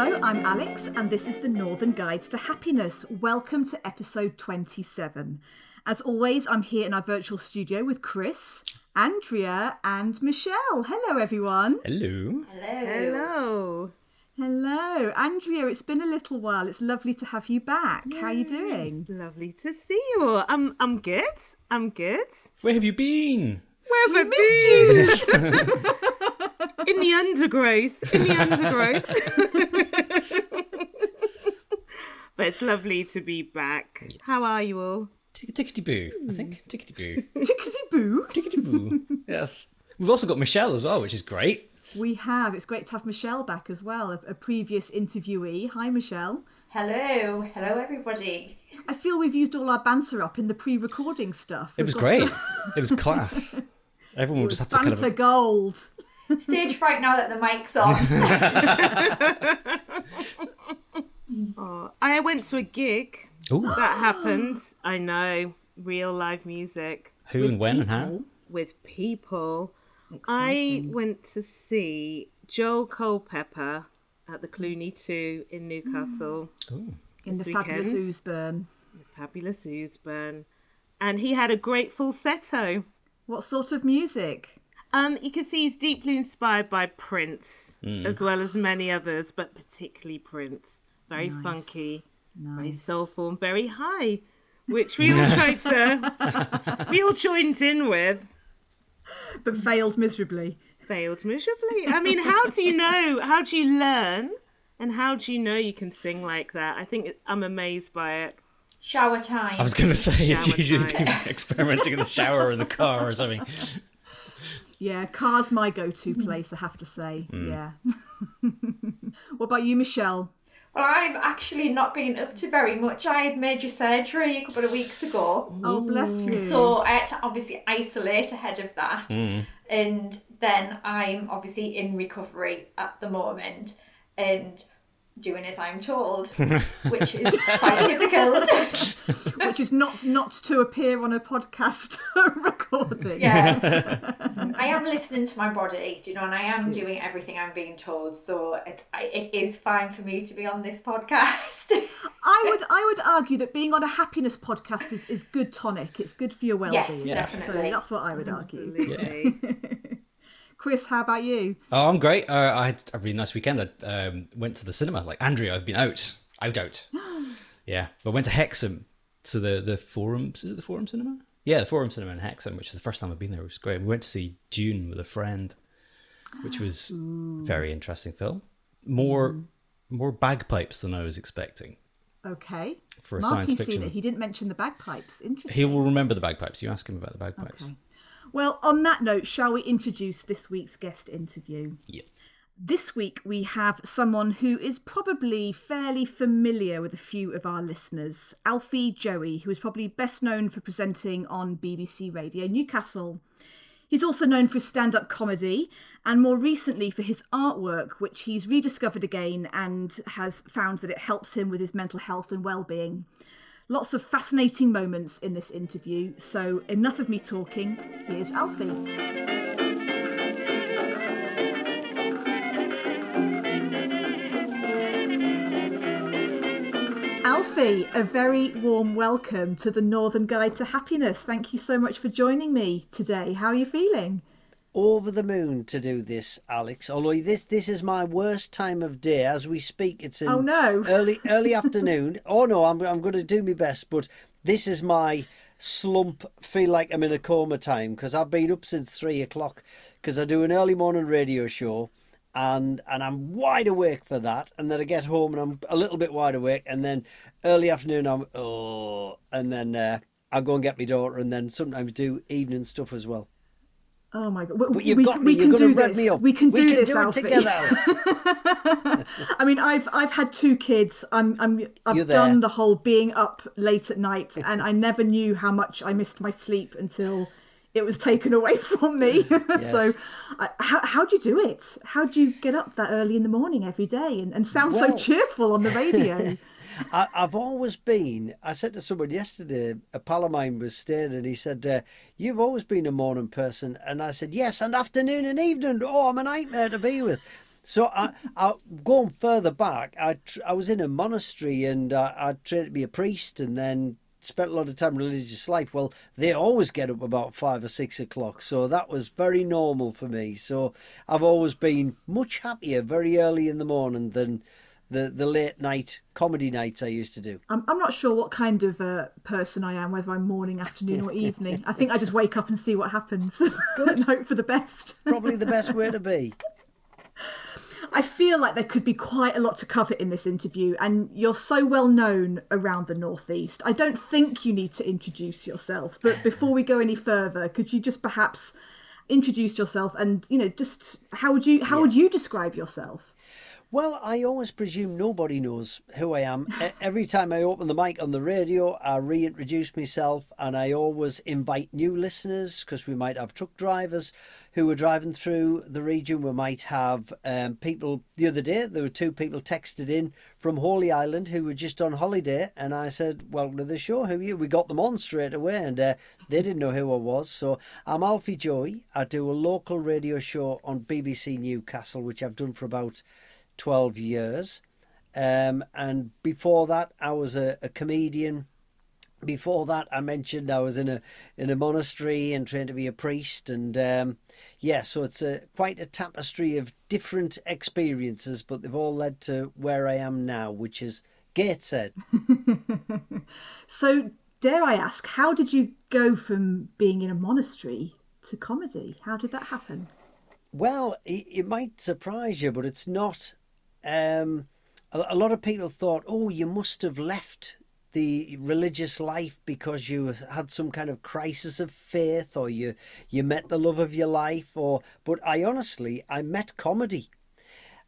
Hello, I'm Alex, and this is the Northern Guides to Happiness. Welcome to episode 27. As always, I'm here in our virtual studio with Chris, Andrea, and Michelle. Hello, everyone. Hello. Hello. Hello. Andrea, it's been a little while. It's lovely to have you back. Yes. How are you doing? Lovely to see you. I'm good. I'm good. Where have you been? Where have I missed you? In the undergrowth. But it's lovely to be back. Yeah. How are you all? Tickety-boo, I think. Tickety-boo. Tickety-boo? Tickety-boo. Yes. We've also got Michelle as well, which is great. We have. It's great to have Michelle back as well, a previous interviewee. Hi, Michelle. Hello. Hello, everybody. I feel we've used all our banter up in the pre-recording stuff. It was great. It was class. Everyone would just have to kind of... Banter gold. Stage fright now that the mic's on. Oh, I went to a gig. Ooh. That happened. I know. Real live music. Who and when and how? With people. Exciting. I went to see Joel Culpepper at the Cluny 2 in Newcastle. Ooh. In the fabulous Oosburn. And he had a great falsetto. What sort of music? You can see he's deeply inspired by Prince, as well as many others, but particularly Prince. Very funky, very soulful, and very high, which we all tried to, we all joined in with. But failed miserably. I mean, how do you learn, and how do you know you can sing like that? I think I'm amazed by it. Shower time. I was going to say, it's usually people experimenting in the shower or in the car or something. Yeah, car's my go-to place, I have to say. Yeah. What about you, Michelle? Well, I've actually not been up to very much. I had major surgery a couple of weeks ago. Ooh. Oh, bless you. So I had to obviously isolate ahead of that. And then I'm obviously in recovery at the moment and doing as I'm told, which is quite difficult. Which is not to appear on a podcast recording. Yeah. I am listening to my body, do you know, and I am doing everything I'm being told, so it is fine for me to be on this podcast. I would argue that being on a happiness podcast is good tonic. It's good for your well-being. Yes, definitely. So that's what I would argue. Absolutely. Yeah. Chris, how about you? Oh, I'm great. I had a really nice weekend. I went to the cinema. Like Andrea, I've been out. Yeah. I went to Hexham, to the Forum. Is it the Forum Cinema? Yeah, the Forum Cinema in Hexham, which is the first time I've been there. It was great. We went to see Dune with a friend, which was a very interesting film. More bagpipes than I was expecting. Okay. For a science fiction. He didn't mention the bagpipes. Interesting. He will remember the bagpipes. You ask him about the bagpipes. Okay. Well, on that note, shall we introduce this week's guest interview? Yes. This week we have someone who is probably fairly familiar with a few of our listeners, Alfie Joey, who is probably best known for presenting on BBC Radio Newcastle. He's also known for his stand-up comedy and more recently for his artwork, which he's rediscovered again and has found that it helps him with his mental health and well-being. Lots of fascinating moments in this interview, so enough of me talking. Here's Alfie. Alfie, a very warm welcome to the Northern Guide to Happiness. Thank you so much for joining me today. How are you feeling? Over the moon to do this, Alex. Although this is my worst time of day as we speak. It's in early afternoon. Oh no, I'm going to do my best, but this is my slump. Feel like I'm in a coma time because I've been up since 3 o'clock because I do an early morning radio show, and I'm wide awake for that, and then I get home and I'm a little bit wide awake, and then early afternoon I go and get my daughter, and then sometimes do evening stuff as well. Oh my God! But you've got me. You're going to rev me up. We can do this, Alfie. It together. I mean, I've had two kids. I've done the whole being up late at night, and I never knew how much I missed my sleep until it was taken away from me. Yes. So, how do you do it? How do you get up that early in the morning every day and sound so cheerful on the radio? I've always been, I said to someone yesterday, a pal of mine was staying, and he said, you've always been a morning person. And I said, yes, and afternoon and evening. Oh, I'm a nightmare to be with. So I going further back, I was in a monastery and I trained to be a priest and then spent a lot of time in religious life. Well, they always get up about 5 or 6 o'clock, so that was very normal for me. So I've always been much happier very early in the morning than the late night comedy nights I used to do. I'm not sure what kind of person I am, whether I'm morning, afternoon or evening. I think I just wake up and see what happens. Good. And hope for the best. Probably the best way to be. I feel like there could be quite a lot to cover in this interview, and you're so well known around the Northeast. I don't think you need to introduce yourself, but before we go any further, could you just perhaps introduce yourself and, you know, just how would you describe yourself? Well, I always presume nobody knows who I am. Every time I open the mic on the radio, I reintroduce myself, and I always invite new listeners because we might have truck drivers who are driving through the region. We might have people. The other day, there were two people texted in from Holy Island who were just on holiday, and I said, welcome to the show, who are you? We got them on straight away, and they didn't know who I was. So I'm Alfie Joey. I do a local radio show on BBC Newcastle, which I've done for about 12 years, and before that I was a comedian. Before that, I mentioned I was in a monastery and trained to be a priest, and so it's quite a tapestry of different experiences, but they've all led to where I am now, which is Gateshead. So dare I ask, how did you go from being in a monastery to comedy? How did that happen? Well, it might surprise you, but it's not. A lot of people thought, oh, you must have left the religious life because you had some kind of crisis of faith, or you met the love of your life, but I honestly, I met comedy,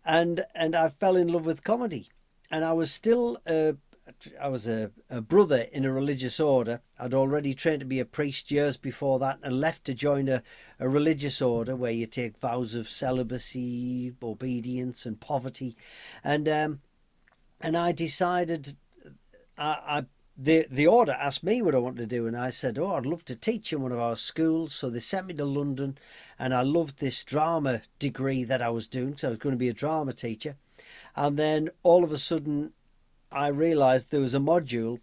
and I fell in love with comedy, and I was still I was a brother in a religious order. I'd already trained to be a priest years before that and left to join a religious order where you take vows of celibacy, obedience and poverty. And I decided, the order asked me what I wanted to do, and I said, oh, I'd love to teach in one of our schools. So they sent me to London, and I loved this drama degree that I was doing, so I was going to be a drama teacher. And then all of a sudden, I realised there was a module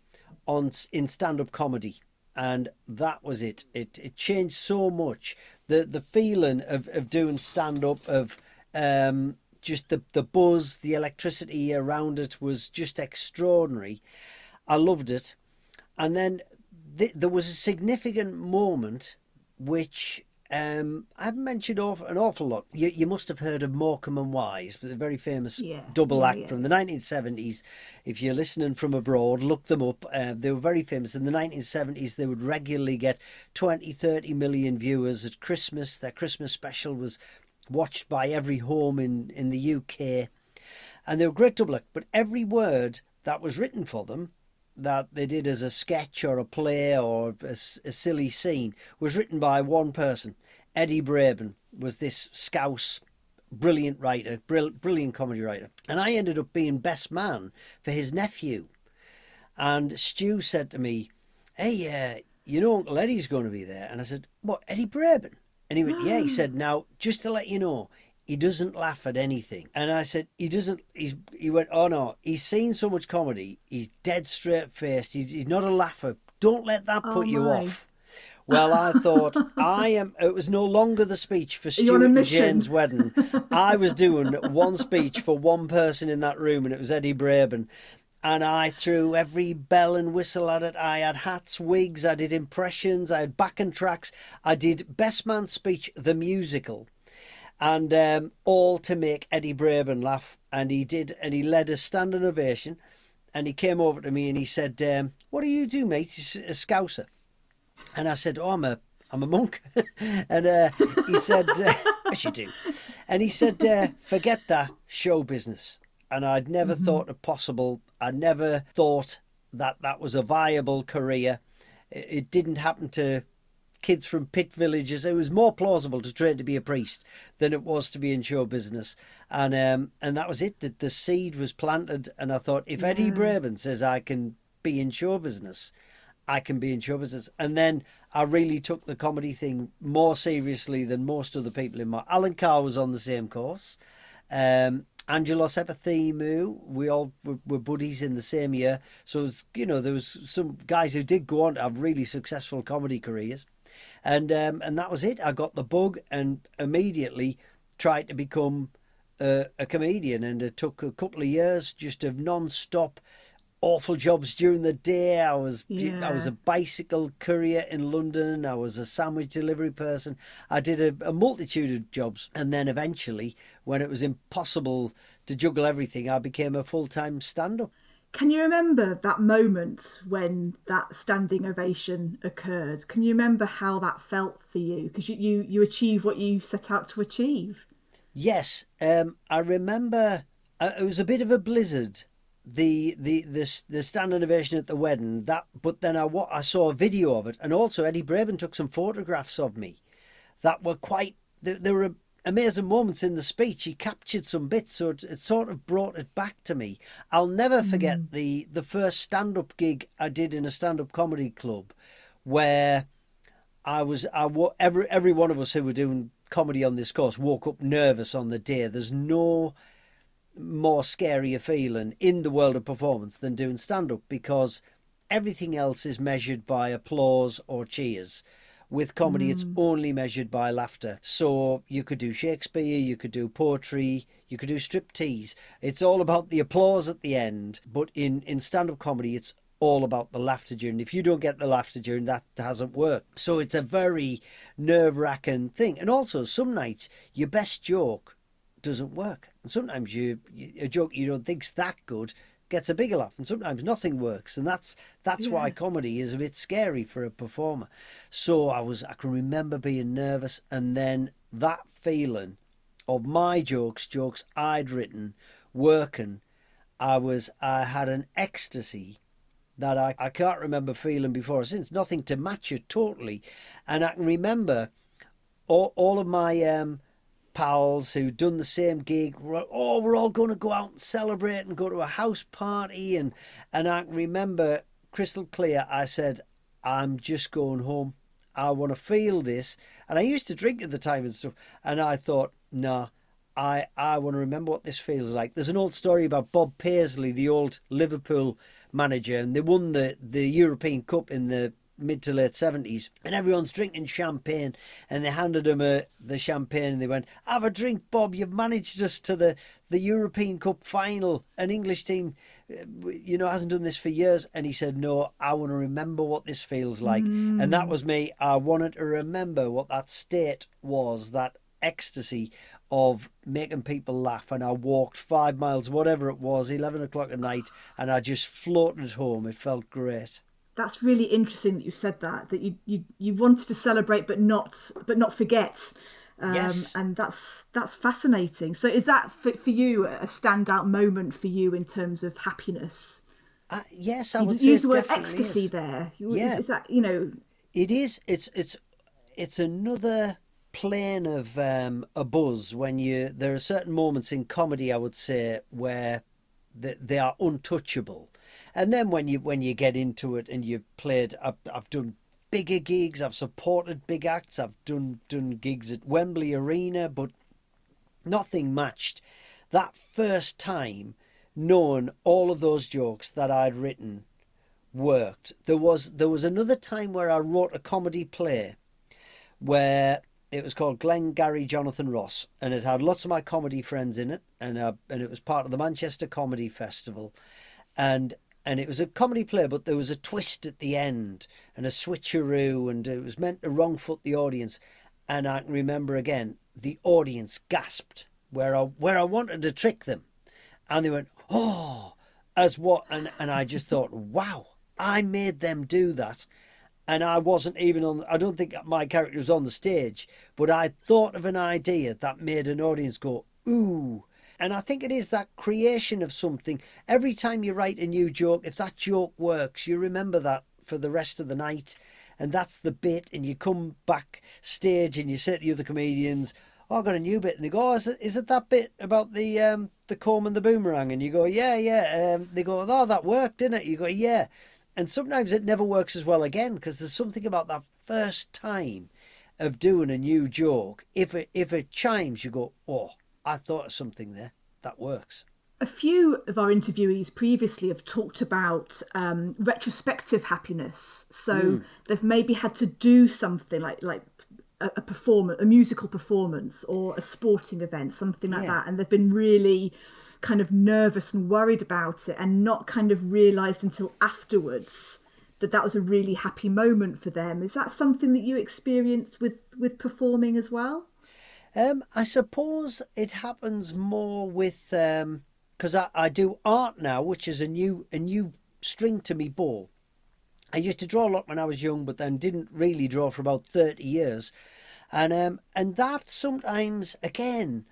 in stand-up comedy, and that was it. It changed so much. The feeling of doing stand-up, of just the buzz, the electricity around it was just extraordinary. I loved it. And then there was a significant moment which I've mentioned an awful lot. You must have heard of Morecambe and Wise, the very famous double act from the 1970s. If you're listening from abroad, look them up. They were very famous. In the 1970s, they would regularly get 20, 30 million viewers at Christmas. Their Christmas special was watched by every home in the UK. And they were great double act, but every word that was written for them, that they did as a sketch or a play or a silly scene, was written by one person. Eddie Braben was this Scouse, brilliant writer, brilliant comedy writer. And I ended up being best man for his nephew. And Stu said to me, hey, you know Uncle Eddie's going to be there. And I said, what, Eddie Braben? And he went, yeah. He said, now, just to let you know, he doesn't laugh at anything. And I said, he went, oh no, he's seen so much comedy, he's dead straight faced, he's not a laugher, don't let that put you off. Well, I thought, it was no longer the speech for Stuart and Jane's wedding. I was doing one speech for one person in that room, and it was Eddie Braben. And I threw every bell and whistle at it. I had hats, wigs, I did impressions, I had backing tracks, I did Best Man's Speech, the musical. And all to make Eddie Braben laugh. And he did, and he led a standing ovation. And he came over to me and he said, what do you do, mate? He's a Scouser. And I said, oh, I'm a monk. And he said, what you do? And he said, forget that, show business. And I'd never thought it possible. I never thought that was a viable career. It didn't happen to kids from pit villages. It was more plausible to train to be a priest than it was to be in show business. And that was it, that the seed was planted. And I thought, if Eddie Braben says I can be in show business, I can be in show business. And then I really took the comedy thing more seriously than most other people in my... Alan Carr was on the same course. Angelos Epithimu, we all were buddies in the same year. So, there was some guys who did go on to have really successful comedy careers. And that was it. I got the bug and immediately tried to become a comedian. And it took a couple of years just of non-stop awful jobs during the day. I was a bicycle courier in London. I was a sandwich delivery person. I did a multitude of jobs. And then eventually, when it was impossible to juggle everything, I became a full-time stand-up. Can you remember that moment when that standing ovation occurred? Can you remember how that felt for you? Because you achieved what you set out to achieve. Yes. I remember it was a bit of a blizzard. The standing ovation at the wedding, but then I saw a video of it, and also Eddie Braben took some photographs of me that were there were amazing moments in the speech. He captured some bits, so it sort of brought it back to me. I'll never forget the first stand-up gig I did in a stand-up comedy club, where every one of us who were doing comedy on this course woke up nervous on the day. There's no more scarier feeling in the world of performance than doing stand-up, because everything else is measured by applause or cheers. With comedy, it's only measured by laughter. So you could do Shakespeare, you could do poetry, you could do striptease. It's all about the applause at the end. But in stand-up comedy, it's all about the laughter during. If you don't get the laughter during, that hasn't worked. So it's a very nerve-wracking thing. And also, some nights, your best joke doesn't work, and sometimes a joke you don't think's that good gets a bigger laugh, and sometimes nothing works, and that's why comedy is a bit scary for a performer. So I can remember being nervous, and then that feeling of my jokes I'd written working, I had an ecstasy that I can't remember feeling before or since. Nothing to match it totally. And I can remember all of my pals who'd done the same gig, we're all going to go out and celebrate and go to a house party. And I remember crystal clear, I said, I'm just going home. I want to feel this. And I used to drink at the time and stuff. And I thought, nah, I want to remember what this feels like. There's an old story about Bob Paisley, the old Liverpool manager, and they won the European Cup in the mid to late 70s, and everyone's drinking champagne, and they handed him the champagne and they went, have a drink, Bob, you've managed us to the European Cup final. An English team hasn't done this for years. And he said, no, I want to remember what this feels like. And that was me. I wanted to remember what that state was, that ecstasy of making people laugh. And I walked 5 miles, whatever it was, 11 o'clock at night, and I just floated home. It felt great. That's really interesting that you said that you wanted to celebrate but not forget. Yes. And that's fascinating. So is that for you a standout moment for you in terms of happiness? Yes, I would say use the word ecstasy is. There. Yeah. Is that, It is. It's another plane of a buzz when there are certain moments in comedy, I would say, where they are untouchable. And then when you get into it and you've played, I've done bigger gigs, I've supported big acts, I've done gigs at Wembley Arena, but nothing matched that first time knowing all of those jokes that I'd written worked. There was another time where I wrote a comedy play where it was called Glen, Gary, Jonathan Ross, and it had lots of my comedy friends in it, and it was part of the Manchester Comedy Festival, and it was a comedy play, but there was a twist at the end and a switcheroo, and it was meant to wrong foot the audience. And I can remember again, the audience gasped where I wanted to trick them, and they went, oh, as what, and I just thought, wow, I made them do that. And I wasn't even I don't think my character was on the stage, but I thought of an idea that made an audience go, ooh. And I think it is that creation of something. Every time you write a new joke, if that joke works, you remember that for the rest of the night. And that's the bit. And you come back stage and you say to the other comedians, oh, I've got a new bit. And they go, oh, is it that bit about the comb and the boomerang? And you go, yeah. They go, oh, that worked, didn't it? You go, yeah. And sometimes it never works as well again, because there's something about that first time of doing a new joke. If it chimes, you go, oh, I thought of something there that works. A few of our interviewees previously have talked about retrospective happiness. So they've maybe had to do something like a performance, a musical performance or a sporting event, something like that. And they've been really kind of nervous and worried about it and not kind of realised until afterwards that that was a really happy moment for them. Is that something that you experienced with performing as well? I suppose it happens more with... because I do art now, which is a new string to me bow. I used to draw a lot when I was young, but then didn't really draw for about 30 years. And that sometimes, again,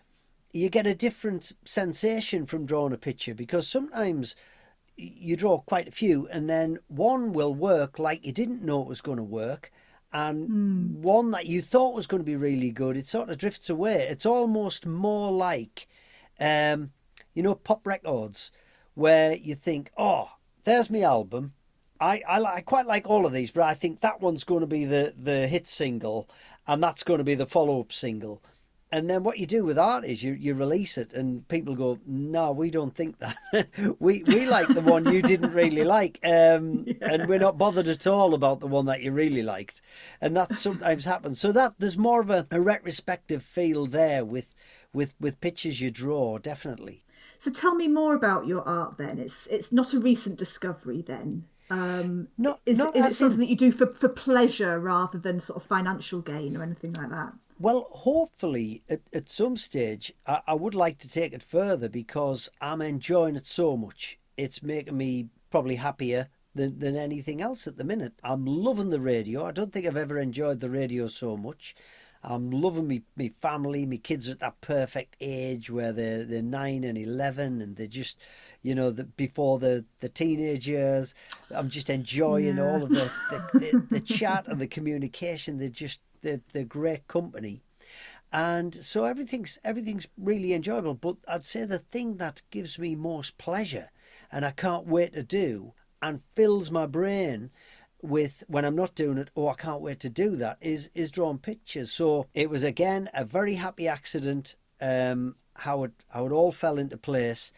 you get a different sensation from drawing a picture, because sometimes you draw quite a few and then one will work like you didn't know it was going to work. And one that you thought was going to be really good, it sort of drifts away. It's almost more like... you know, pop records, where you think, oh, there's my album. I quite like all of these, but I think that one's going to be the hit single, and that's going to be the follow-up single. And then what you do with art is you release it, and people go, no, we don't think that. we like the one you didn't really like, and we're not bothered at all about the one that you really liked. And that sometimes happens. So that there's more of a retrospective feel there with pictures you draw, definitely. So tell me more about your art then. It's not a recent discovery then. Is it something that you do for pleasure rather than sort of financial gain or anything like that? Well, hopefully at some stage I would like to take it further, because I'm enjoying it so much. It's making me probably happier than anything else at the minute. I'm loving the radio. I don't think I've ever enjoyed the radio so much. I'm loving me family. My kids are at that perfect age where they're 9 and 11 and they're just, you know, before the teenage years. I'm just enjoying all of the chat and the communication. They're great company. And so everything's really enjoyable. But I'd say the thing that gives me most pleasure and I can't wait to do and fills my brain with, when I'm not doing it, oh, I can't wait to do that, is drawing pictures. So it was, again, a very happy accident, how it all fell into place.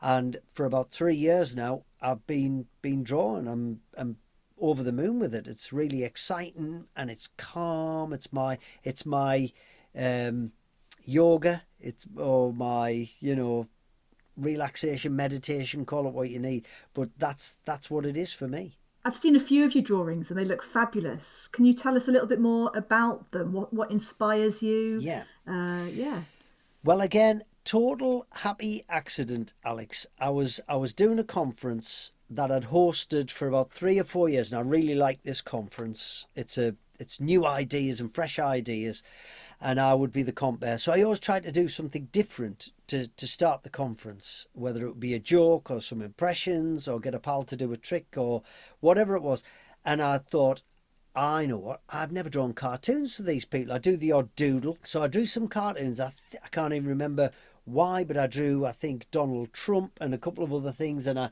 And for about 3 years now, I've been drawing. I'm over the moon with it. It's really exciting and it's calm. It's my yoga. It's my relaxation, meditation, call it what you need. But that's what it is for me. I've seen a few of your drawings and they look fabulous. Can you tell us a little bit more about them? What inspires you? Yeah. Well, again, total happy accident, Alex. I was doing a conference that I'd hosted for about 3 or 4 years, and I really like this conference. It's new ideas and fresh ideas, and I would be the compere. So I always tried to do something different to start the conference, whether it would be a joke or some impressions or get a pal to do a trick or whatever it was. And I thought, I know what, I've never drawn cartoons for these people. I do the odd doodle. So I drew some cartoons. I can't even remember why, but I drew, I think, Donald Trump and a couple of other things, and I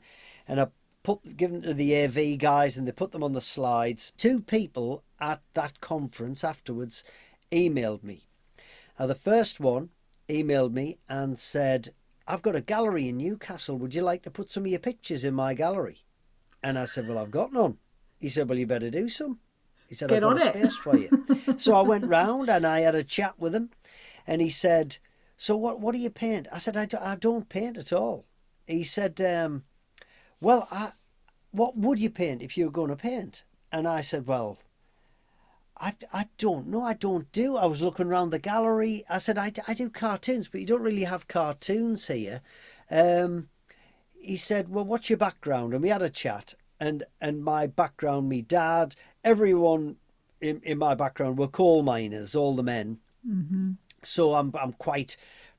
give them to the AV guys and they put them on the slides. 2 people at that conference afterwards emailed me. Now, the first one emailed me and said, I've got a gallery in Newcastle. Would you like to put some of your pictures in my gallery? And I said, well, I've got none. He said, well, you better do some. He said, I've got a space for you. So I went round and I had a chat with him, and he said, so what do you paint? I said, I don't paint at all. He said, well, what would you paint if you were going to paint? And I said, well, I don't know. I don't do. I was looking around the gallery. I said, I do cartoons, but you don't really have cartoons here. He said, well, what's your background? And we had a chat. And my background, me dad, everyone in my background were coal miners, all the men. Mm-hmm. So I'm quite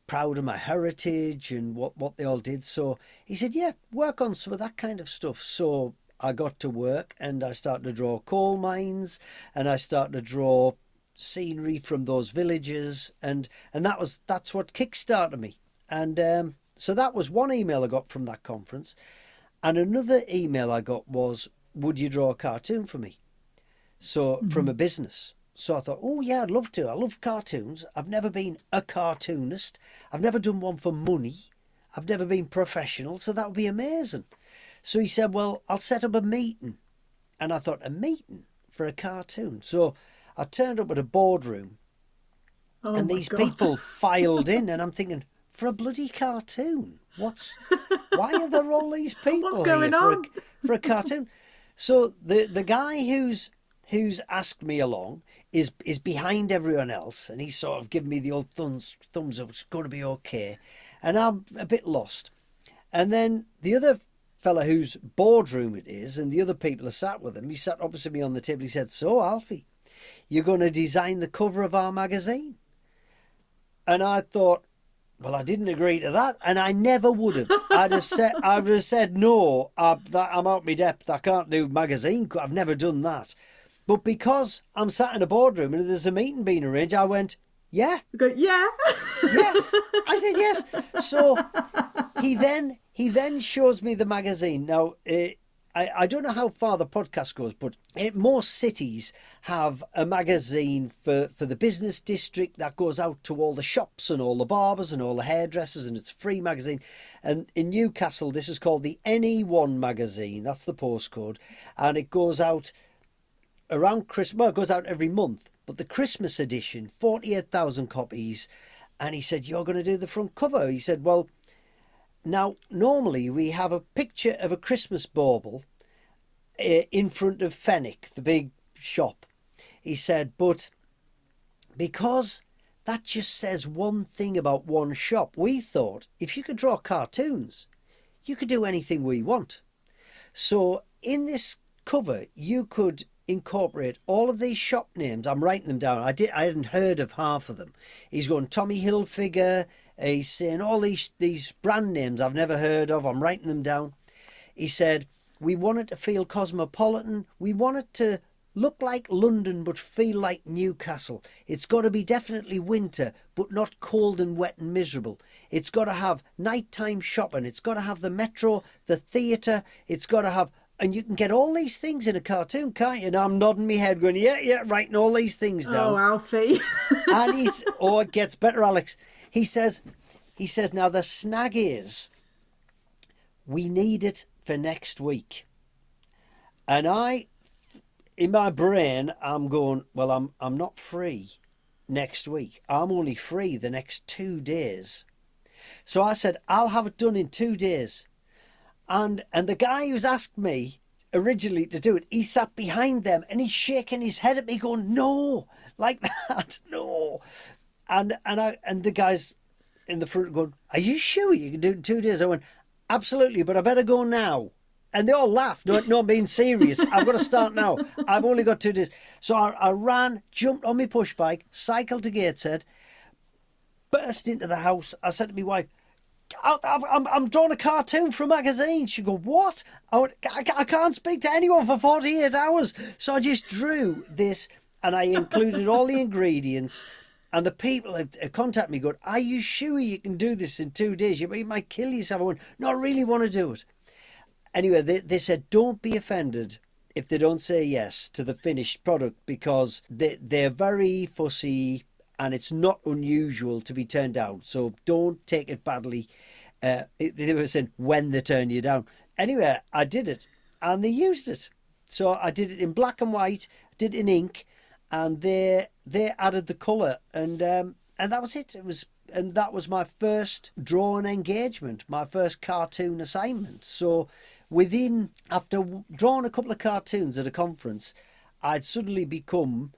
proud of my heritage and what they all did. So he said, yeah, work on some of that kind of stuff. So I got to work and I started to draw coal mines and I started to draw scenery from those villages, and that's what kickstarted me. And so that was one email I got from that conference. And another email I got was, would you draw a cartoon for me? So from a business. So I thought, oh yeah, I'd love to. I love cartoons. I've never been a cartoonist. I've never done one for money. I've never been professional, so that would be amazing. So he said, well, I'll set up a meeting. And I thought, a meeting for a cartoon? So I turned up at a boardroom and these people filed in, and I'm thinking, for a bloody cartoon? Why are there all these people What's going on? For a cartoon? So the guy who's asked me along is behind everyone else, and he's sort of giving me the old thumbs up, it's going to be okay, and I'm a bit lost. And then the other fella whose boardroom it is, and the other people are sat with him, he sat opposite me on the table, he said, so Alfie, you're going to design the cover of our magazine? And I thought, well, I didn't agree to that, and I never would have. I would have said no, I'm out my depth, I can't do magazine, I've never done that. But because I'm sat in a boardroom and there's a meeting being arranged, I went, yeah. You go, yeah. Yes. I said yes. So he then shows me the magazine. Now, I don't know how far the podcast goes, but most cities have a magazine for the business district that goes out to all the shops and all the barbers and all the hairdressers, and it's a free magazine. And in Newcastle, this is called the NE1 magazine. That's the postcode. And it goes out around Christmas. Well, it goes out every month, but the Christmas edition, 48,000 copies. And he said, you're going to do the front cover. He said, well, now, normally we have a picture of a Christmas bauble in front of Fenwick, the big shop. He said, but because that just says one thing about one shop, we thought if you could draw cartoons, you could do anything we want. So in this cover, you could incorporate all of these shop names. I'm writing them down. I hadn't heard of half of them. He's going Tommy Hilfiger. He's saying all these brand names I've never heard of. I'm writing them down. He said, we want it to feel cosmopolitan. We want it to look like London but feel like Newcastle. It's got to be definitely winter but not cold and wet and miserable. It's got to have nighttime shopping. It's got to have the metro, the theatre. It's got to have... And you can get all these things in a cartoon, can't you? And I'm nodding my head going, yeah, writing all these things down. Oh, Alfie. And it gets better, Alex. He says, now the snag is, we need it for next week. And I, in my brain, I'm going, well, I'm not free next week. I'm only free the next 2 days. So I said, I'll have it done in 2 days. And the guy who's asked me originally to do it, he sat behind them and he's shaking his head at me going, no, like that, no. And the guys in the front going, are you sure you can do it in 2 days? I went, absolutely, but I better go now. And they all laughed. No, I'm being serious. I've got to start now. I've only got 2 days. So I ran, jumped on my push bike, cycled to Gateshead, burst into the house. I said to my wife, I'm drawing a cartoon for a magazine. She go, what? I can't speak to anyone for 48 hours. So I just drew this and I included all the ingredients, and the people had contacted me going, are you sure you can do this in 2 days? You might kill yourself. I went, no, I really want to do it. Anyway, they said, don't be offended if they don't say yes to the finished product, because they're very fussy. And it's not unusual to be turned down. So don't take it badly. They were saying when they turn you down. Anyway, I did it. And they used it. So I did it in black and white. Did it in ink. And they added the colour. And that was it. And that was my first drawing engagement. My first cartoon assignment. So after drawing a couple of cartoons at a conference, I'd suddenly become...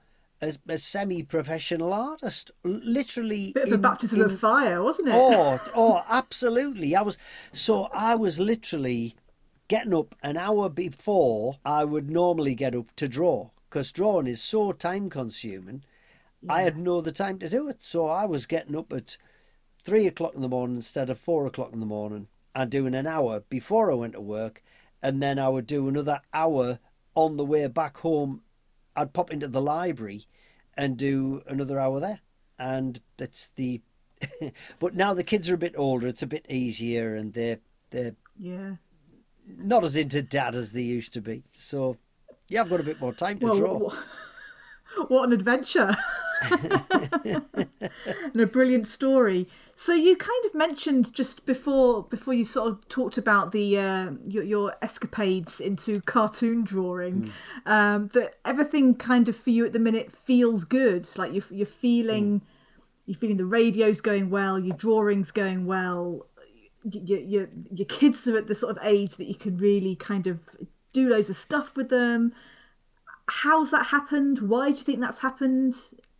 a semi-professional artist, literally. Bit of a baptism of fire, wasn't it? Oh, absolutely. I was literally getting up an hour before I would normally get up to draw, because drawing is so time-consuming. Yeah. I had no other time to do it, so I was getting up at 3 o'clock in the morning instead of 4 o'clock in the morning, and doing an hour before I went to work, and then I would do another hour on the way back home. I'd pop into the library and do another hour there. And that's the... But now the kids are a bit older, it's a bit easier, and they're yeah, not as into dad as they used to be. So, yeah, I've got a bit more time to draw. What an adventure. And a brilliant story. So you kind of mentioned just before you sort of talked about the your escapades into cartoon drawing, that everything kind of for you at the minute feels good. Like you're feeling the radio's going well, your drawing's going well, your kids are at the sort of age that you can really kind of do loads of stuff with them. How's that happened? Why do you think that's happened?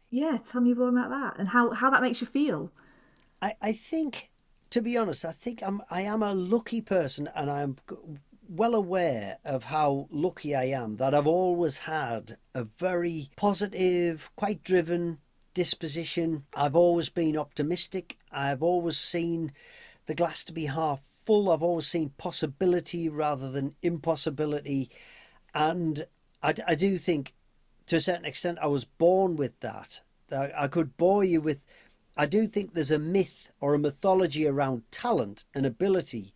Yeah, tell me more about that and how that makes you feel. I think, to be honest, I am a lucky person, and I'm well aware of how lucky I am that I've always had a very positive, quite driven disposition. I've always been optimistic. I've always seen the glass to be half full. I've always seen possibility rather than impossibility. And I do think, to a certain extent, I was born with that. I could bore you with... I do think there's a myth or a mythology around talent and ability,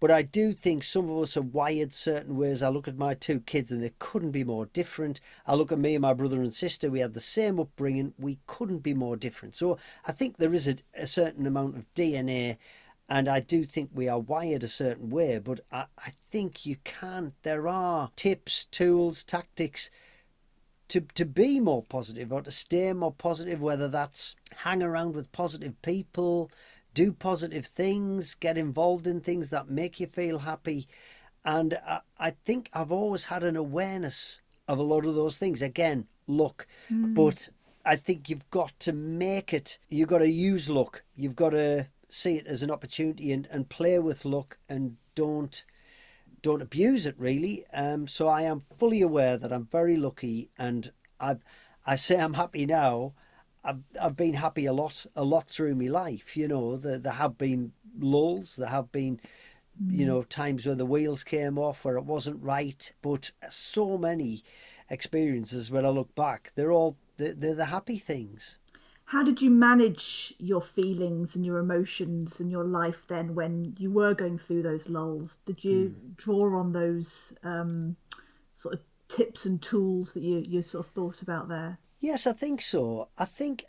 but I do think some of us are wired certain ways. I look at my two kids and they couldn't be more different. I look at me and my brother and sister. We had the same upbringing. We couldn't be more different. So I think there is a certain amount of DNA, and I do think we are wired a certain way, but I think you can. There are tips, tools, tactics to be more positive or to stay more positive, whether that's hang around with positive people, do positive things, get involved in things that make you feel happy. And I think I've always had an awareness of a lot of those things. Again, luck. But I think you've got to make it. You've got to use luck. You've got to see it as an opportunity and play with luck and don't abuse it, really. So I am fully aware that I'm very lucky, and I say I'm happy now. I've been happy a lot through my life. You know, there have been lulls, there have been, you know, times when the wheels came off, where it wasn't right. But so many experiences, when I look back, they're the happy things. How did you manage your feelings and your emotions and your life then when you were going through those lulls? Did you draw on those sort of tips and tools that you sort of thought about there? Yes, I think so. I think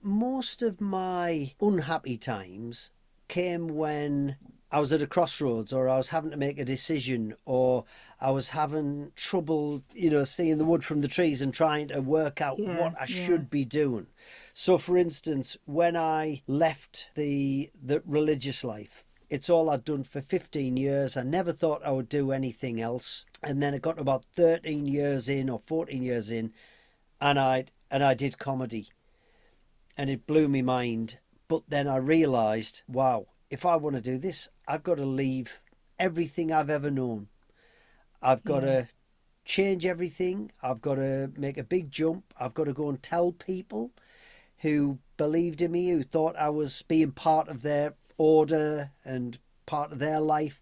most of my unhappy times came when I was at a crossroads, or I was having to make a decision, or I was having trouble, you know, seeing the wood from the trees and trying to work out what I should be doing. So, for instance, when I left the religious life, it's all I'd done for 15 years. I never thought I would do anything else. And then it got about 13 years in or 14 years in, and I did comedy, and it blew me mind. But then I realised, wow, if I want to do this, I've got to leave everything I've ever known. I've got to change everything. I've got to make a big jump. I've got to go and tell people who believed in me, who thought I was being part of their order and part of their life.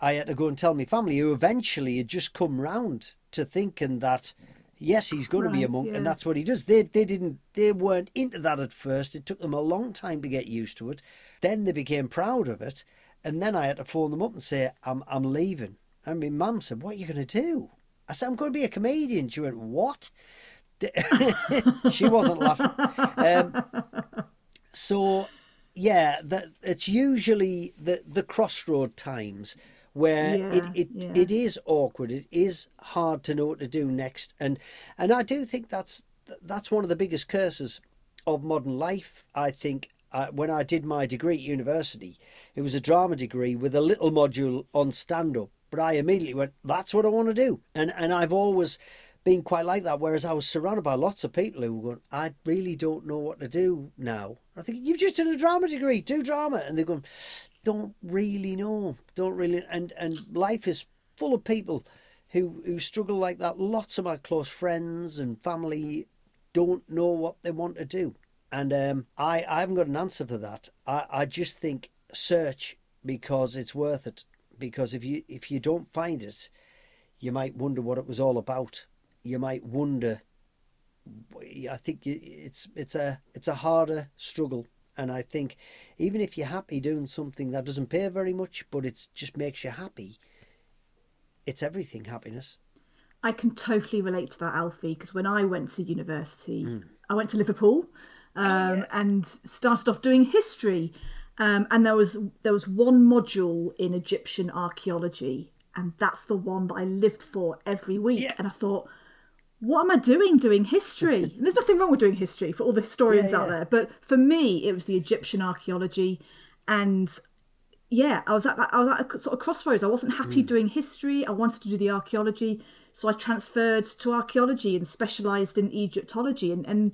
I had to go and tell my family, who eventually had just come round to thinking that, yes, he's going to be a monk, and that's what he does. They weren't into that at first. It took them a long time to get used to it. Then they became proud of it. And then I had to phone them up and say, I'm leaving. And my mum said, what are you going to do? I said, I'm going to be a comedian. She went, what? She wasn't laughing. So, yeah, it's usually the crossroad times where it is awkward. It is hard to know what to do next. And I do think that's one of the biggest curses of modern life. I think when I did my degree at university, it was a drama degree with a little module on stand-up. But I immediately went, that's what I want to do. And I've always been quite like that, whereas I was surrounded by lots of people who were going, I really don't know what to do now. I think, you've just done a drama degree, do drama. And they're going, don't really know. And life is full of people who struggle like that. Lots of my close friends and family don't know what they want to do. And I haven't got an answer for that. I just think search, because it's worth it. Because if you don't find it, you might wonder what it was all about. You might wonder. I think it's a harder struggle. And I think even if you're happy doing something that doesn't pay very much, but it just makes you happy, it's everything, happiness. I can totally relate to that, Alfie, because when I went to university, I went to Liverpool and started off doing history. And there was one module in Egyptian archaeology, and that's the one that I lived for every week. Yeah. And I thought, what am I doing history? And there's nothing wrong with doing history for all the historians out there. But for me, it was the Egyptian archaeology. And I was at a sort of crossroads. I wasn't happy doing history. I wanted to do the archaeology. So I transferred to archaeology and specialised in Egyptology. And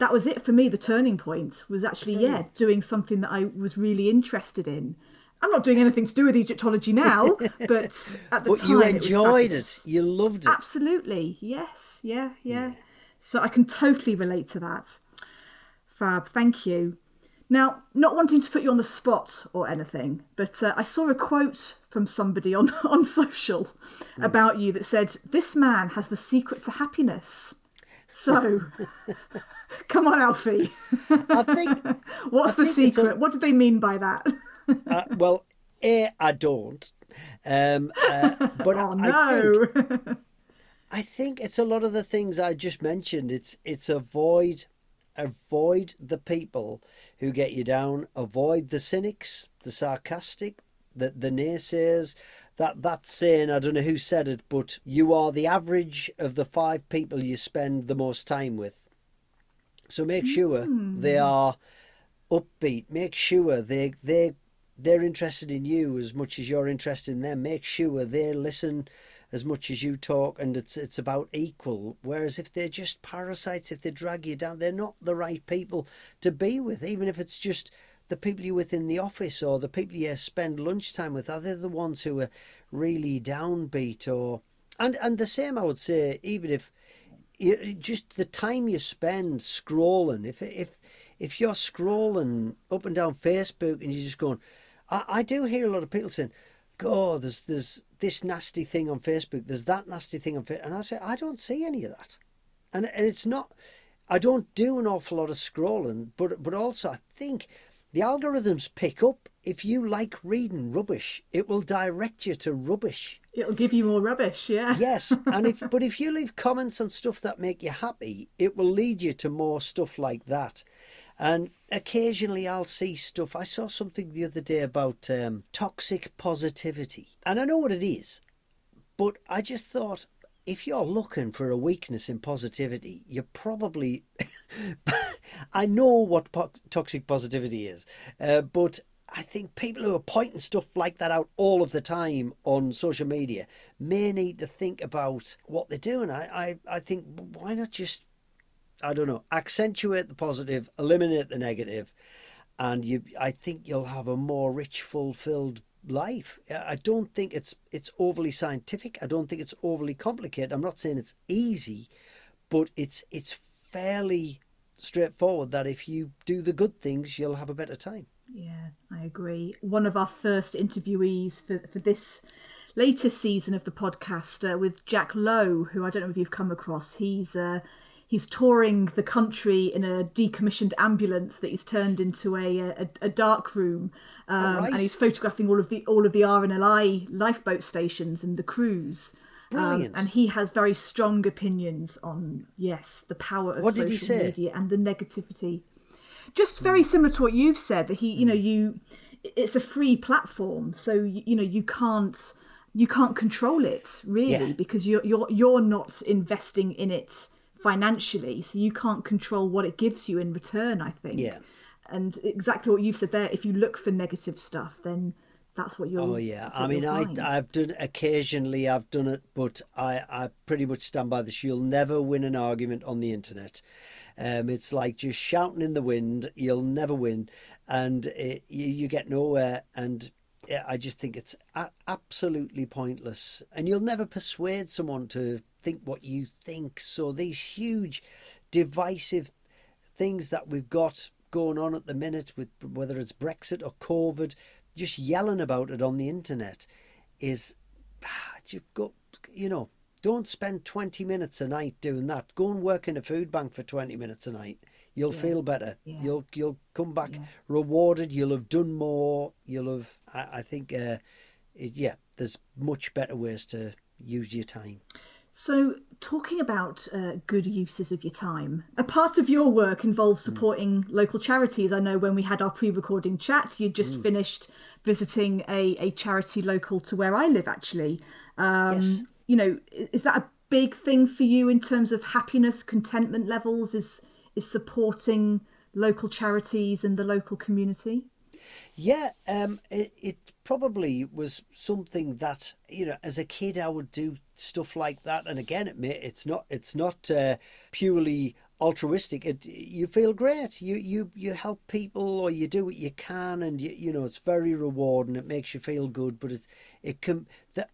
that was it for me. The turning point was actually, doing something that I was really interested in. I'm not doing anything to do with Egyptology now, but at the time you enjoyed it. You loved it. Absolutely. Yes. Yeah. So I can totally relate to that. Fab. Thank you. Now, not wanting to put you on the spot or anything, but I saw a quote from somebody on social about you that said, "This man has the secret to happiness." So, come on, Alfie. What's the secret? What did they mean by that? Well, I don't. But I think it's a lot of the things I just mentioned. It's avoid the people who get you down. Avoid the cynics, the sarcastic, the naysayers. That saying, I don't know who said it, but you are the average of the 5 people you spend the most time with. So make sure they are upbeat. Make sure they're interested in you as much as you're interested in them. Make sure they listen as much as you talk, and it's about equal. Whereas if they're just parasites, if they drag you down, they're not the right people to be with. Even if it's just the people you're with in the office or the people you spend lunchtime with, are they the ones who are really downbeat? Or and the same, I would say, even if just the time you spend scrolling, if you're scrolling up and down Facebook and you're just going, I do hear a lot of people saying, "God, there's this nasty thing on Facebook, there's that nasty thing on Facebook," and I say, I don't see any of that, and it's not, I don't do an awful lot of scrolling, but also I think the algorithms pick up, if you like reading rubbish, it will direct you to rubbish. It'll give you more rubbish, yeah. Yes, but if you leave comments on stuff that make you happy, it will lead you to more stuff like that. And occasionally I'll see stuff. I saw something the other day about toxic positivity. And I know what it is, but I just thought, if you're looking for a weakness in positivity, you're probably... I know what toxic positivity is, but I think people who are pointing stuff like that out all of the time on social media may need to think about what they're doing. I think, why not just, I don't know, accentuate the positive, eliminate the negative, and I think you'll have a more rich, fulfilled life. I don't think it's overly scientific. I don't think it's overly complicated. I'm not saying it's easy, but it's fairly straightforward that if you do the good things, you'll have a better time. Yeah, I agree. One of our first interviewees for this latest season of the podcast with Jack Lowe, who I don't know if you've come across. He's touring the country in a decommissioned ambulance that he's turned into a dark room, right. And he's photographing all of the RNLI lifeboat stations and the crews. Brilliant. And he has very strong opinions on the power of social media and the negativity. Just very similar to what you've said, that it's a free platform, so you can't control it really, because you're not investing in it financially, so you can't control what it gives you in return, I think. Yeah. And exactly what you've said there, if you look for negative stuff, then that's what you'll... Oh, yeah. I mean, I've done it, but I pretty much stand by this. You'll never win an argument on the internet. It's like just shouting in the wind. You'll never win. And you get nowhere. And I just think it's absolutely pointless. And you'll never persuade someone to think what you think. So these huge divisive things that we've got going on at the minute, with whether it's Brexit or COVID, just yelling about it on the internet is, you've got, don't spend 20 minutes a night doing that. Go and work in a food bank for 20 minutes a night. You'll feel better. Yeah. You'll come back rewarded. You'll have done more. You'll have, I think, there's much better ways to use your time. So, talking about good uses of your time, a part of your work involves supporting local charities. I know when we had our pre-recording chat, you just finished visiting a charity local to where I live, actually. Yes. You know, is that a big thing for you in terms of happiness, contentment levels, is supporting local charities and the local community? Yeah, it probably was something that, you know, as a kid I would do stuff like that, and again, it's not purely altruistic. You feel great. You help people, or you do what you can, and you know it's very rewarding. It makes you feel good, but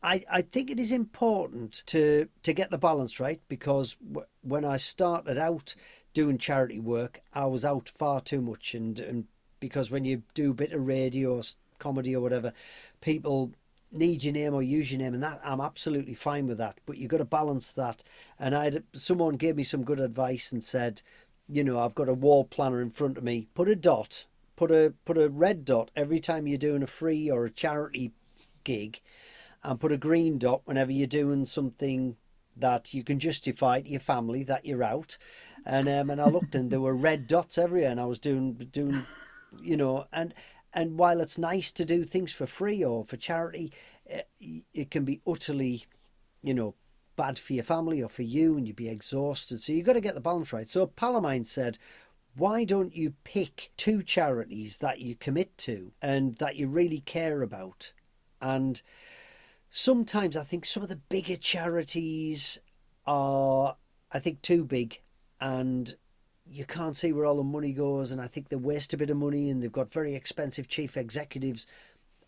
I think it is important to get the balance right, because when I started out doing charity work, I was out far too much, and because when you do a bit of radio or comedy or whatever, people need your name or use your name, and that I'm absolutely fine with that, but you've got to balance that. And someone gave me some good advice and said, you know, I've got a wall planner in front of me, put a red dot every time you're doing a free or a charity gig, and put a green dot whenever you're doing something that you can justify to your family that you're out. And and I looked and there were red dots everywhere, and I was doing, you know, and while it's nice to do things for free or for charity, it can be utterly, you know, bad for your family or for you, and you'd be exhausted. So you've got to get the balance right. So a pal of mine said, why don't you pick two charities that you commit to and that you really care about? And sometimes I think some of the bigger charities are, I think, too big, and you can't see where all the money goes, and I think they waste a bit of money, and they've got very expensive chief executives.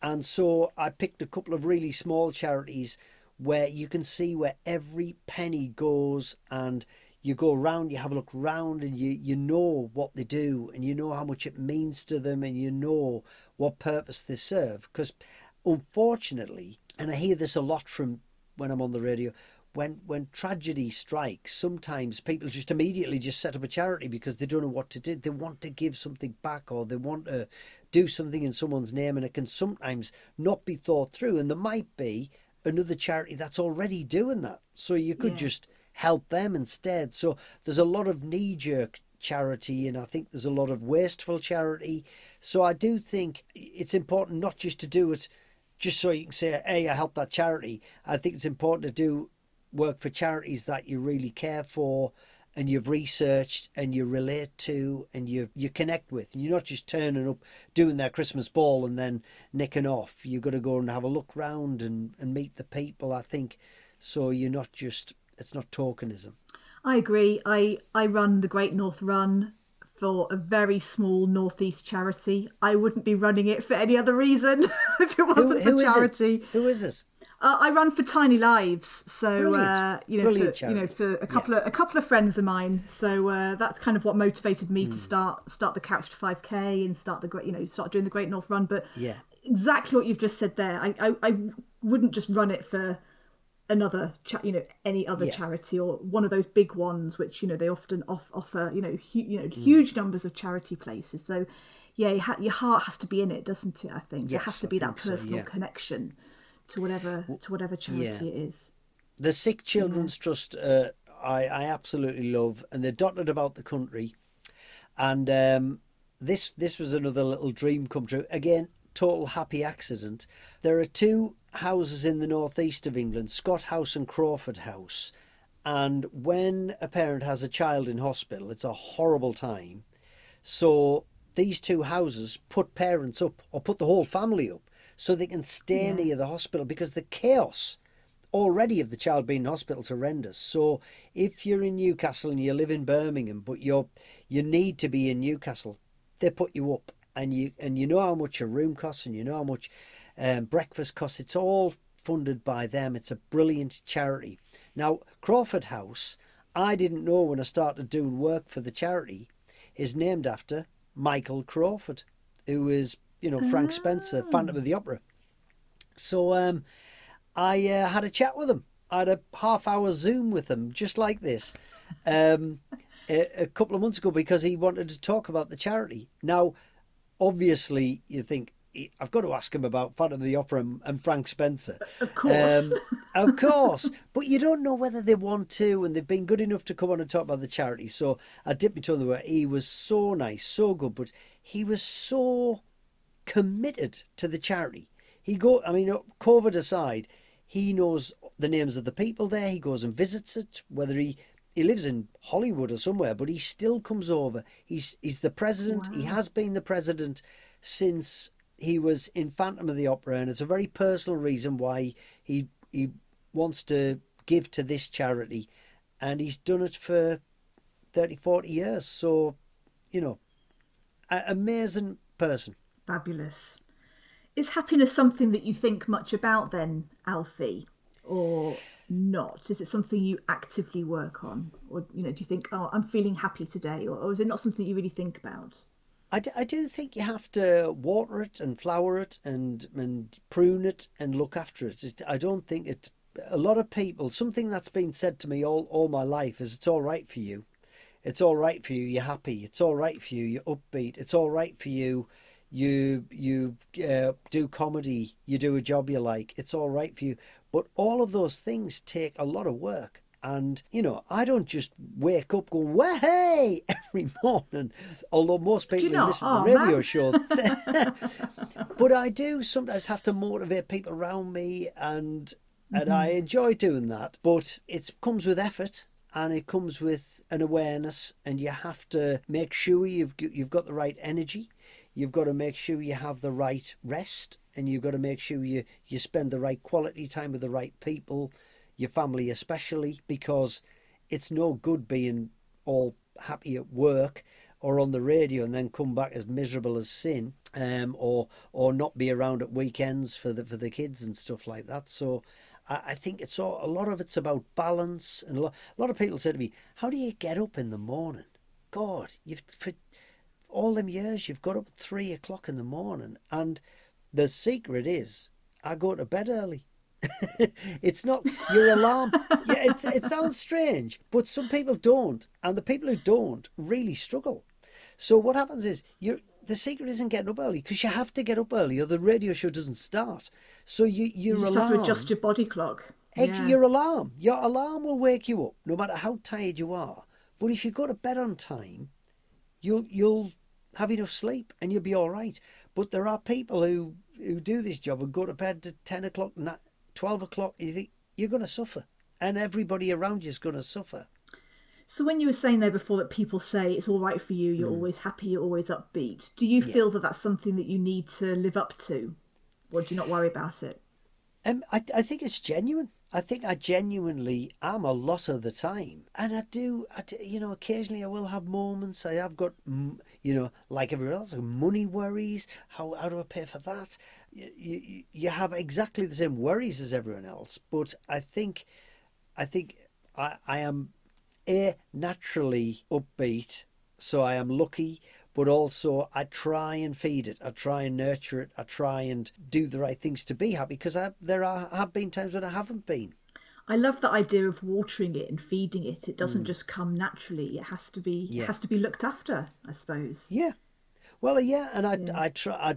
And so I picked a couple of really small charities where you can see where every penny goes, and you go round, you have a look round, and you know what they do, and you know how much it means to them, and you know what purpose they serve. Because unfortunately, and I hear this a lot from when I'm on the radio, when tragedy strikes, sometimes people just immediately just set up a charity because they don't know what to do. They want to give something back, or they want to do something in someone's name, and it can sometimes not be thought through. And there might be another charity that's already doing that, so you could just help them instead. So there's a lot of knee-jerk charity, and I think there's a lot of wasteful charity. So I do think it's important not just to do it just so you can say, hey, I helped that charity. I think it's important to do work for charities that you really care for, and you've researched, and you relate to, and you connect with. And you're not just turning up, doing their Christmas ball and then nicking off. You've got to go and have a look round and meet the people, I think. So you're not just, it's not tokenism. I agree. I run the Great North Run for a very small northeast charity. I wouldn't be running it for any other reason if it wasn't for charity. Who is it? I run for Tiny Lives, so for a couple of friends of mine. So that's kind of what motivated me to start the Couch to 5K and start doing the Great North Run. But yeah, exactly what you've just said there. I wouldn't just run it for another any other charity, or one of those big ones which they often offer huge numbers of charity places. So yeah, your heart has to be in it, doesn't it? I think it has to be that personal connection to whatever charity it is. The Sick Children's Trust, I absolutely love, and they're dotted about the country. And this was another little dream come true. Again, total happy accident. There are two houses in the northeast of England, Scott House and Crawford House. And when a parent has a child in hospital, it's a horrible time. So these two houses put parents up, or put the whole family up, so they can stay near the hospital, because the chaos already of the child being in hospital is horrendous. So if you're in Newcastle and you live in Birmingham, but you need to be in Newcastle, they put you up, and you know how much your room costs, and you know how much breakfast costs. It's all funded by them. It's a brilliant charity. Now, Crawford House, I didn't know when I started doing work for the charity, is named after Michael Crawford, who is Frank Spencer, Phantom of the Opera. So I had a chat with them. I had a half-hour Zoom with them, just like this, a couple of months ago, because he wanted to talk about the charity. Now, obviously, you think, I've got to ask him about Phantom of the Opera and Frank Spencer. Of course. Of course. But you don't know whether they want to, and they've been good enough to come on and talk about the charity. So I dipped my toe in the water. He was so nice, so good, but he was so committed to the charity. COVID aside, he knows the names of the people there. He goes and visits it, whether he lives in Hollywood or somewhere, but he still comes over. He's the president. Wow. He has been the president since he was in Phantom of the Opera, and it's a very personal reason why he wants to give to this charity, and he's done it for 30, 40 years. So, an amazing person. Fabulous. Is happiness something that you think much about then, Alfie, or not? Is it something you actively work on? Or, do you think, I'm feeling happy today? Or is it not something you really think about? I do think you have to water it and flower it and prune it and look after it. I don't think it... A lot of people, something that's been said to me all my life is, it's all right for you. It's all right for you, you're happy. It's all right for you, you're upbeat. It's all right for you, you do comedy, you do a job you like. It's all right for you. But all of those things take a lot of work. And, I don't just wake up going, way every morning, although most people listen to the radio show. But I do sometimes have to motivate people around me, and I enjoy doing that. But it comes with effort, and it comes with an awareness, and you have to make sure you've got the right energy. You've got to make sure you have the right rest, and you've got to make sure you spend the right quality time with the right people, your family especially, because it's no good being all happy at work or on the radio and then come back as miserable as sin, or not be around at weekends for the kids and stuff like that. So I think it's a lot of it's about balance. And a lot of people say to me, how do you get up in the morning? God, for all them years you've got up at 3 o'clock in the morning. And the secret is, I go to bed early. It's not your alarm. It sounds strange, but some people don't, and the people who don't really struggle. So what happens is, the secret isn't getting up early, because you have to get up early or the radio show doesn't start. So your alarm, you have to adjust your body clock. Yeah. Your alarm will wake you up no matter how tired you are, but if you go to bed on time, you'll have enough sleep and you'll be all right. But there are people who do this job and go to bed at 10 o'clock 12 o'clock, you think you're going to suffer, and everybody around you is going to suffer. So when you were saying there before that people say it's all right for you, you're always happy, you're always upbeat, do you feel that that's something that you need to live up to, or do you not worry about it? I think it's genuine. I think I genuinely am a lot of the time, and I do occasionally I will have moments. I have got, like everyone else, money worries. How do I pay for that? You have exactly the same worries as everyone else, but I think I am naturally upbeat, so I am lucky. But also I try and feed it. I try and nurture it. I try and do the right things to be happy, because there have been times when I haven't been. I love that idea of watering it and feeding it. It doesn't just come naturally. It has to be looked after, I suppose. Yeah. Well, yeah, and I try.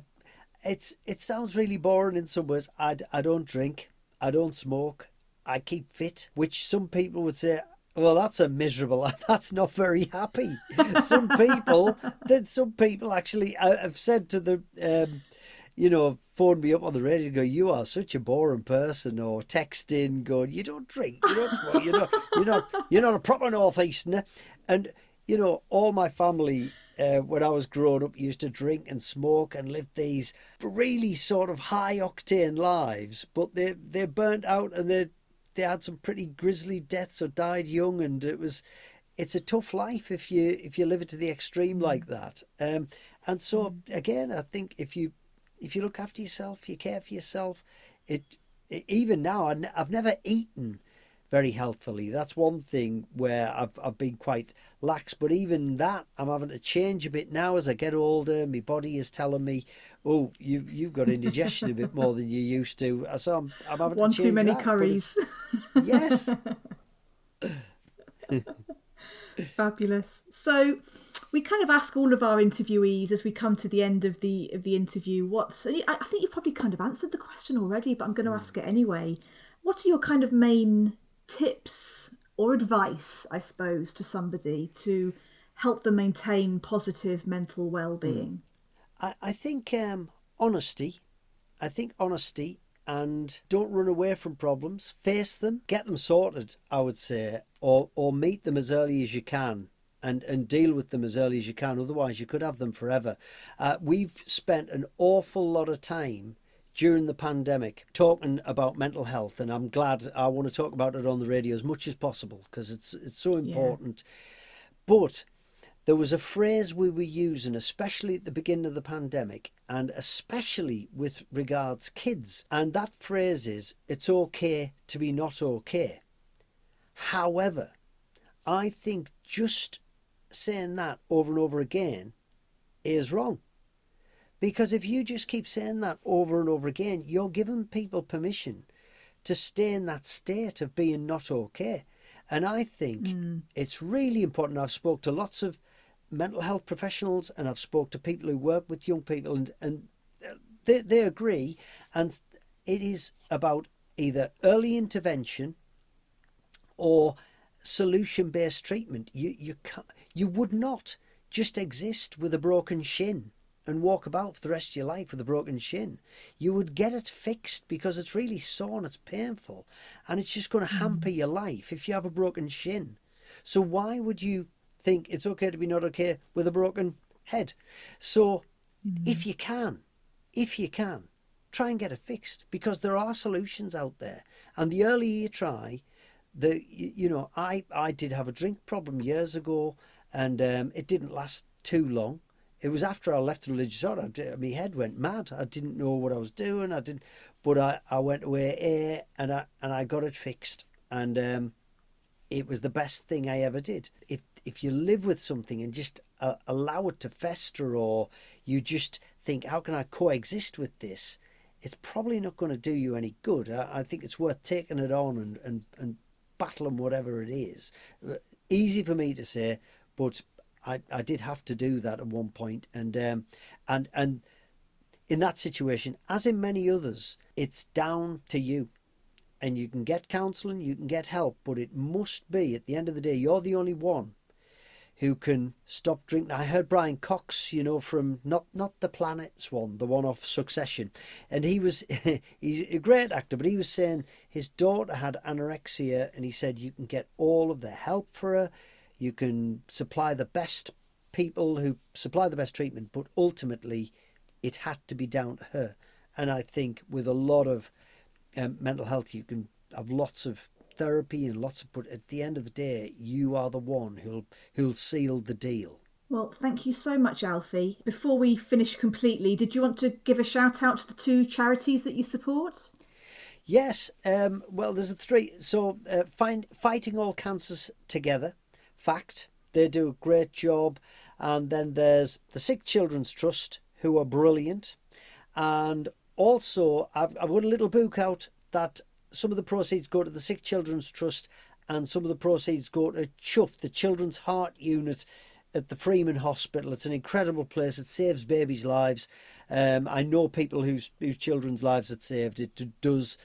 It sounds really boring in some ways. I don't drink. I don't smoke. I keep fit, which some people would say, well, that's a miserable. That's not very happy. Some people actually have said to the, phoned me up on the radio and go, "You are such a boring person," or texting, going, "You don't drink, you don't smoke, you're not a proper northeasterner." And all my family when I was growing up used to drink and smoke and live these really sort of high octane lives, but they burnt out, and they had some pretty grisly deaths or died young, and it's a tough life if you live it to the extreme like that. And so again, I think if you look after yourself, you care for yourself. It even now, I've never eaten very healthily. That's one thing where I've been quite lax, but even that I'm having to change a bit now as I get older. My body is telling me, "Oh, you've got indigestion a bit more than you used to." So I'm having one to change that. One too many curries. Yes. Fabulous. So we kind of ask all of our interviewees as we come to the end of the interview, I think you've probably kind of answered the question already, but I'm going to ask it anyway. What are your kind of main tips or advice, I suppose, to somebody to help them maintain positive mental well-being? I think honesty. I think honesty, and don't run away from problems. Face them, get them sorted, I would say, or meet them as early as you can and deal with them as early as you can. Otherwise, you could have them forever. We've spent an awful lot of time during the pandemic talking about mental health, and I'm glad I want to talk about it on the radio as much as possible because it's so important. Yeah. But there was a phrase we were using, especially at the beginning of the pandemic, and especially with regards kids. And that phrase is, it's okay to be not okay. However, I think just saying that over and over again is wrong. Because if you just keep saying that over and over again, you're giving people permission to stay in that state of being not okay. And I think it's really important. I've spoke to lots of mental health professionals, and I've spoke to people who work with young people, and they agree. And it is about either early intervention or solution-based treatment. You would not just exist with a broken shin and walk about for the rest of your life with a broken shin. You would get it fixed because it's really sore and it's painful, and it's just going to hamper your life if you have a broken shin. So why would you think it's okay to be not okay with a broken head? So if you can, try and get it fixed, because there are solutions out there. And the earlier you try, I did have a drink problem years ago, and it didn't last too long. It was after I left religious order. My head went mad. I didn't know what I was doing. But I went away here and I got it fixed. And it was the best thing I ever did. If you live with something and just allow it to fester, or you just think, how can I coexist with this? It's probably not going to do you any good. I think it's worth taking it on and battling whatever it is. Easy for me to say, but I did have to do that at one point, and in that situation, as in many others, it's down to you. And you can get counselling, you can get help, but it must be, at the end of the day, you're the only one who can stop drinking. I heard Brian Cox, from not the Planets one, the one off Succession, and he was he's a great actor, but he was saying his daughter had anorexia, and he said you can get all of the help for her. You can supply the best people who supply the best treatment, but ultimately it had to be down to her. And I think with a lot of mental health, you can have lots of therapy and lots of, but at the end of the day, you are the one who'll seal the deal. Well, thank you so much, Alfie. Before we finish completely, did you want to give a shout out to the two charities that you support? Yes. Well, there's three. So Fighting All Cancers Together. Fact, they do a great job. And then there's the Sick Children's Trust, who are brilliant. And also I've got a little book out that some of the proceeds go to the Sick Children's Trust and some of the proceeds go to CHUF, the Children's Heart Unit at the Freeman Hospital. It's an incredible place. It saves babies' lives. I know people whose children's lives it saved. It does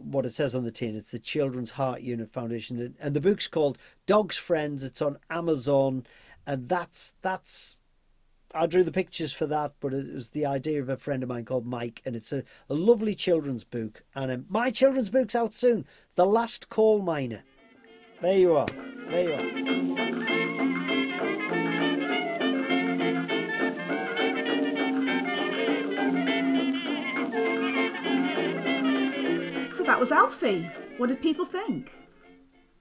what it says on the tin. It's the Children's Heart Unit Foundation, and the book's called Dog's Friends. It's on Amazon, and that's I drew the pictures for that, but it was the idea of a friend of mine called Mike, and it's a lovely children's book. And my children's book's out soon, The Last Coal Miner. There you are So that was Alfie. What did people think?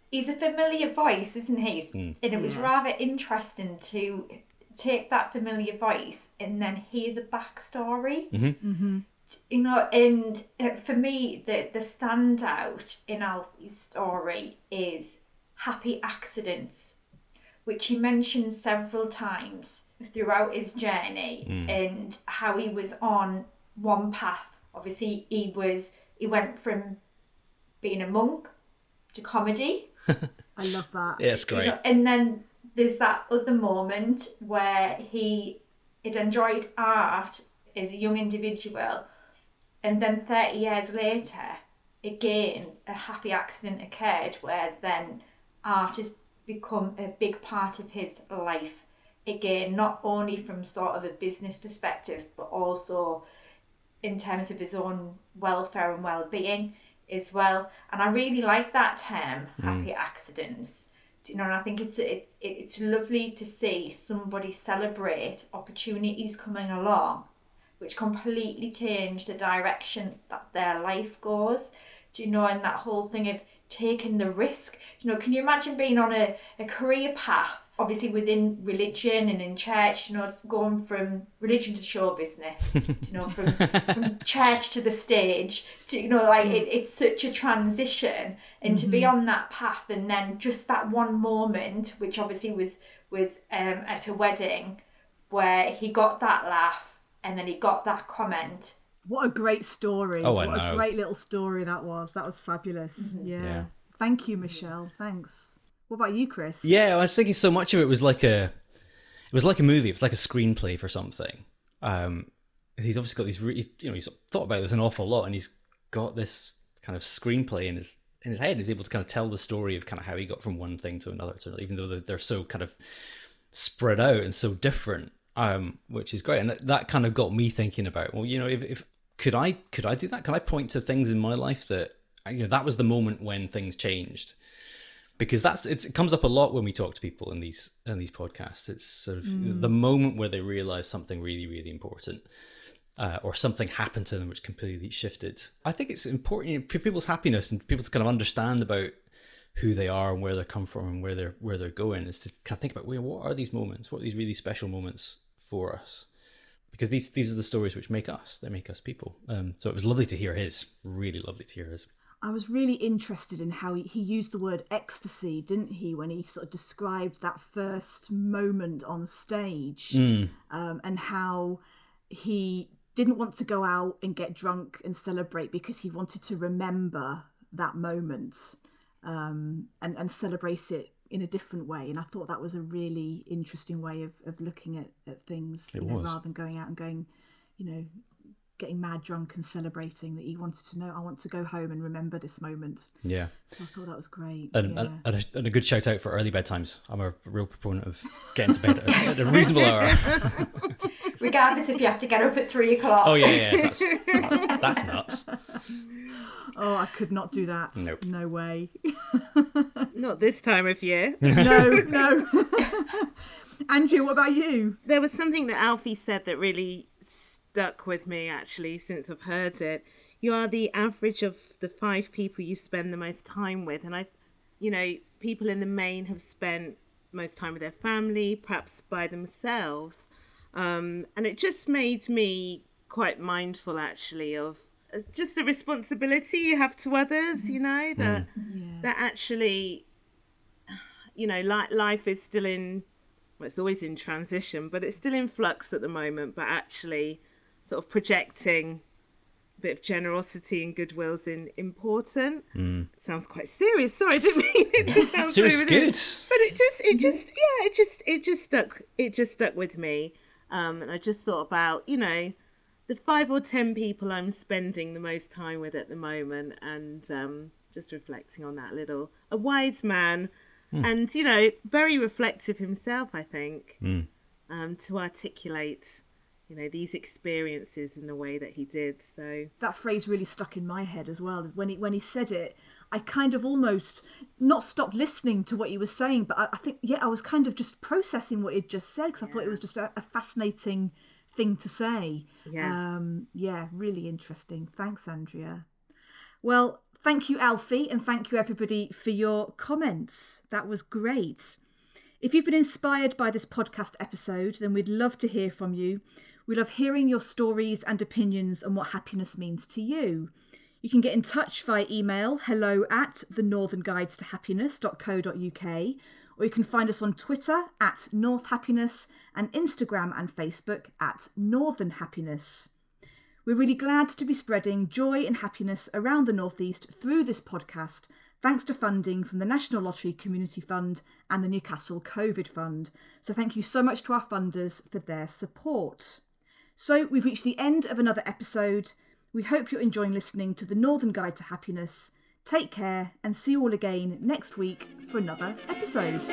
He's a familiar voice, isn't he? And it was rather interesting to take that familiar voice and then hear the backstory. And for me, the standout in Alfie's story is happy accidents, which he mentioned several times throughout his journey, and how he was on one path. Obviously, He went from being a monk to comedy. I love that. Yeah, it's great. And then there's that other moment where he had enjoyed art as a young individual, and then 30 years later, again, a happy accident occurred where then art has become a big part of his life. Again, not only from sort of a business perspective, but also in terms of his own welfare and well-being as well. And I really like that term, happy accidents. Do you know, and I think it's lovely to see somebody celebrate opportunities coming along, which completely change the direction that their life goes. Do you know, and that whole thing of taking the risk. You know, can you imagine being on a career path, obviously within religion and in church, you know, going from religion to show business, you know, from church to the stage, to, you know, like it's such a transition, and to be on that path, and then just that one moment, which obviously was at a wedding, where he got that laugh, and then he got that comment. What a great story. Oh, I know. What a great little story that was. That was fabulous. Yeah. Thank you, Michelle. Thanks. What about you, Chris? Yeah, I was thinking so much of it was like a movie. It was like a screenplay for something. He's obviously got these, he's thought about this an awful lot, and he's got this kind of screenplay in his head. And he's able to kind of tell the story of kind of how he got from one thing to another, even though they're so kind of spread out and so different, which is great. And that kind of got me thinking about, well, you know, if could I do that? Can I point to things in my life that, you know, that was the moment when things changed? Because it comes up a lot when we talk to people in these podcasts. It's sort of the moment where they realize something really, really important, or something happened to them which completely shifted. I think it's important, you know, for people's happiness and people to kind of understand about who they are and where they come from and where they're going, is to kind of think about, well, what are these moments? What are these really special moments for us? Because these are the stories which make us. They make us people. So it was lovely to hear his. Really lovely to hear his. I was really interested in how he used the word ecstasy, didn't he, when he sort of described that first moment on stage, and how he didn't want to go out and get drunk and celebrate because he wanted to remember that moment, and celebrate it in a different way. And I thought that was a really interesting way of looking at things, rather than going out and going, you know, getting mad drunk and celebrating, that he wanted to know, I want to go home and remember this moment. Yeah. So I thought that was great. And a good shout out for early bedtimes. I'm a real proponent of getting to bed at a reasonable hour. Regardless if you have to get up at 3:00. Oh yeah. That's nuts. Oh, I could not do that. Nope. No way. Not this time of year. No. Andrew, what about you? There was something that Alfie said that really stuck with me, actually, since I've heard it. You are the average of the 5 people you spend the most time with. And people in the main have spent most time with their family, perhaps by themselves. And it just made me quite mindful, actually, of just the responsibility you have to others, you know, that actually, you know, life is still in, well, it's always in transition, but it's still in flux at the moment. But actually, sort of projecting a bit of generosity and goodwill is important. Sounds quite serious. Sorry, I didn't mean it to sound serious. Good. But it just stuck with me. And I just thought about, you know, the 5 or 10 people I'm spending the most time with at the moment, and just reflecting on that little, a wise man, and, you know, very reflective himself, I think, to articulate, you know, these experiences in the way that he did. So that phrase really stuck in my head as well. When he said it, I kind of almost not stopped listening to what he was saying, but I think, I was kind of just processing what he'd just said, because I thought it was just a fascinating thing to say. Really interesting. Thanks, Andrea. Well, thank you, Alfie, and thank you, everybody, for your comments. That was great. If you've been inspired by this podcast episode, then we'd love to hear from you. We love hearing your stories and opinions on what happiness means to you. You can get in touch via email, hello@thenorthernguidestohappiness.co.uk, or you can find us on Twitter @NorthHappiness, and Instagram and Facebook @NorthernHappiness. We're really glad to be spreading joy and happiness around the Northeast through this podcast, thanks to funding from the National Lottery Community Fund and the Newcastle COVID Fund. So thank you so much to our funders for their support. So we've reached the end of another episode. We hope you're enjoying listening to the Northern Guide to Happiness. Take care and see you all again next week for another episode.